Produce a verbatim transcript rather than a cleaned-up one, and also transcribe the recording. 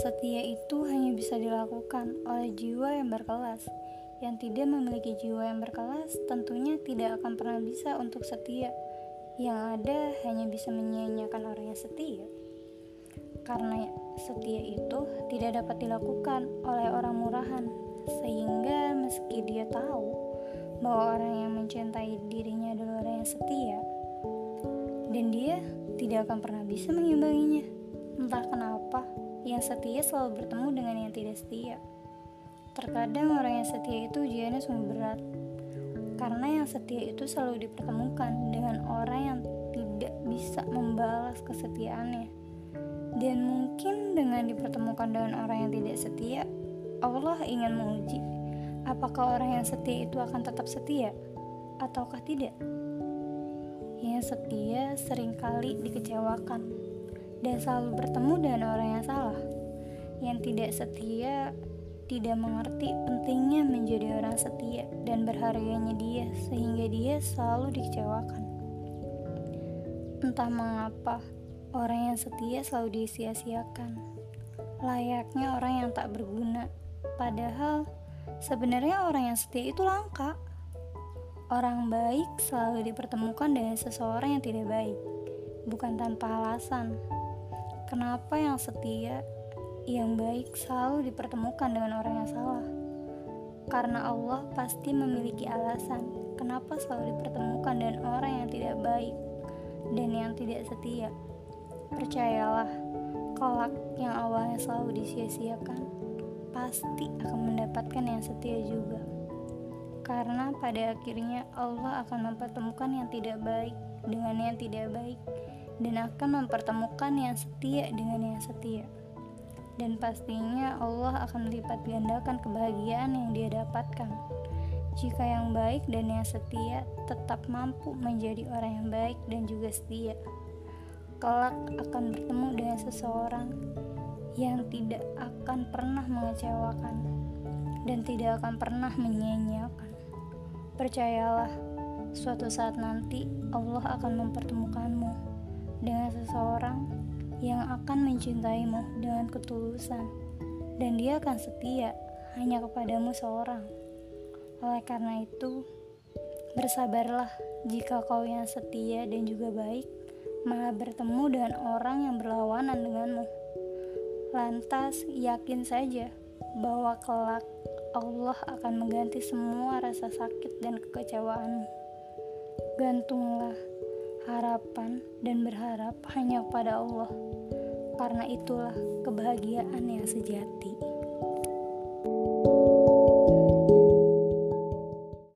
Setia itu hanya bisa dilakukan oleh jiwa yang berkelas. Yang tidak memiliki jiwa yang berkelas tentunya tidak akan pernah bisa untuk setia. Yang ada hanya bisa menyia-nyiakan orang yang setia. Karena setia itu tidak dapat dilakukan oleh orang murahan, sehingga meski dia tahu bahwa orang yang mencintai dirinya adalah orang yang setia, dan dia tidak akan pernah bisa mengimbanginya. Entah kenapa, yang setia selalu bertemu dengan yang tidak setia. Terkadang orang yang setia itu ujiannya sungguh berat, karena yang setia itu selalu dipertemukan dengan orang yang tidak bisa membalas kesetiaannya. Dan mungkin dengan dipertemukan dengan orang yang tidak setia, Allah ingin menguji apakah orang yang setia itu akan tetap setia ataukah tidak. Yang setia seringkali dikecewakan dan selalu bertemu dengan orang yang salah. Yang tidak setia tidak mengerti pentingnya menjadi orang setia dan berharganya dia, sehingga dia selalu dikecewakan. Entah mengapa, orang yang setia selalu disia-siakan, layaknya orang yang tak berguna. Padahal sebenarnya orang yang setia itu langka. Orang baik selalu dipertemukan dengan seseorang yang tidak baik, bukan tanpa alasan. Kenapa yang setia, yang baik selalu dipertemukan dengan orang yang salah? Karena Allah pasti memiliki alasan kenapa selalu dipertemukan dengan orang yang tidak baik dan yang tidak setia. Percayalah, kelak yang awalnya selalu disia-siakan pasti akan mendapatkan yang setia juga. Karena pada akhirnya Allah akan mempertemukan yang tidak baik dengan yang tidak baik, dan akan mempertemukan yang setia dengan yang setia. Dan pastinya Allah akan melipat gandakan kebahagiaan yang dia dapatkan jika yang baik dan yang setia tetap mampu menjadi orang yang baik dan juga setia. Kelak akan bertemu dengan seseorang yang tidak akan pernah mengecewakan dan tidak akan pernah menyia-nyiakan. Percayalah, suatu saat nanti Allah akan mempertemukanmu dengan seseorang yang akan mencintaimu dengan ketulusan, dan dia akan setia hanya kepadamu seorang. Oleh karena itu, bersabarlah jika kau yang setia dan juga baik malah bertemu dengan orang yang berlawanan denganmu. Lantas yakin saja bahwa kelak Allah akan mengganti semua rasa sakit dan kekecewaanmu. Gantunglah harapan dan berharap hanya pada Allah, karena itulah kebahagiaan yang sejati.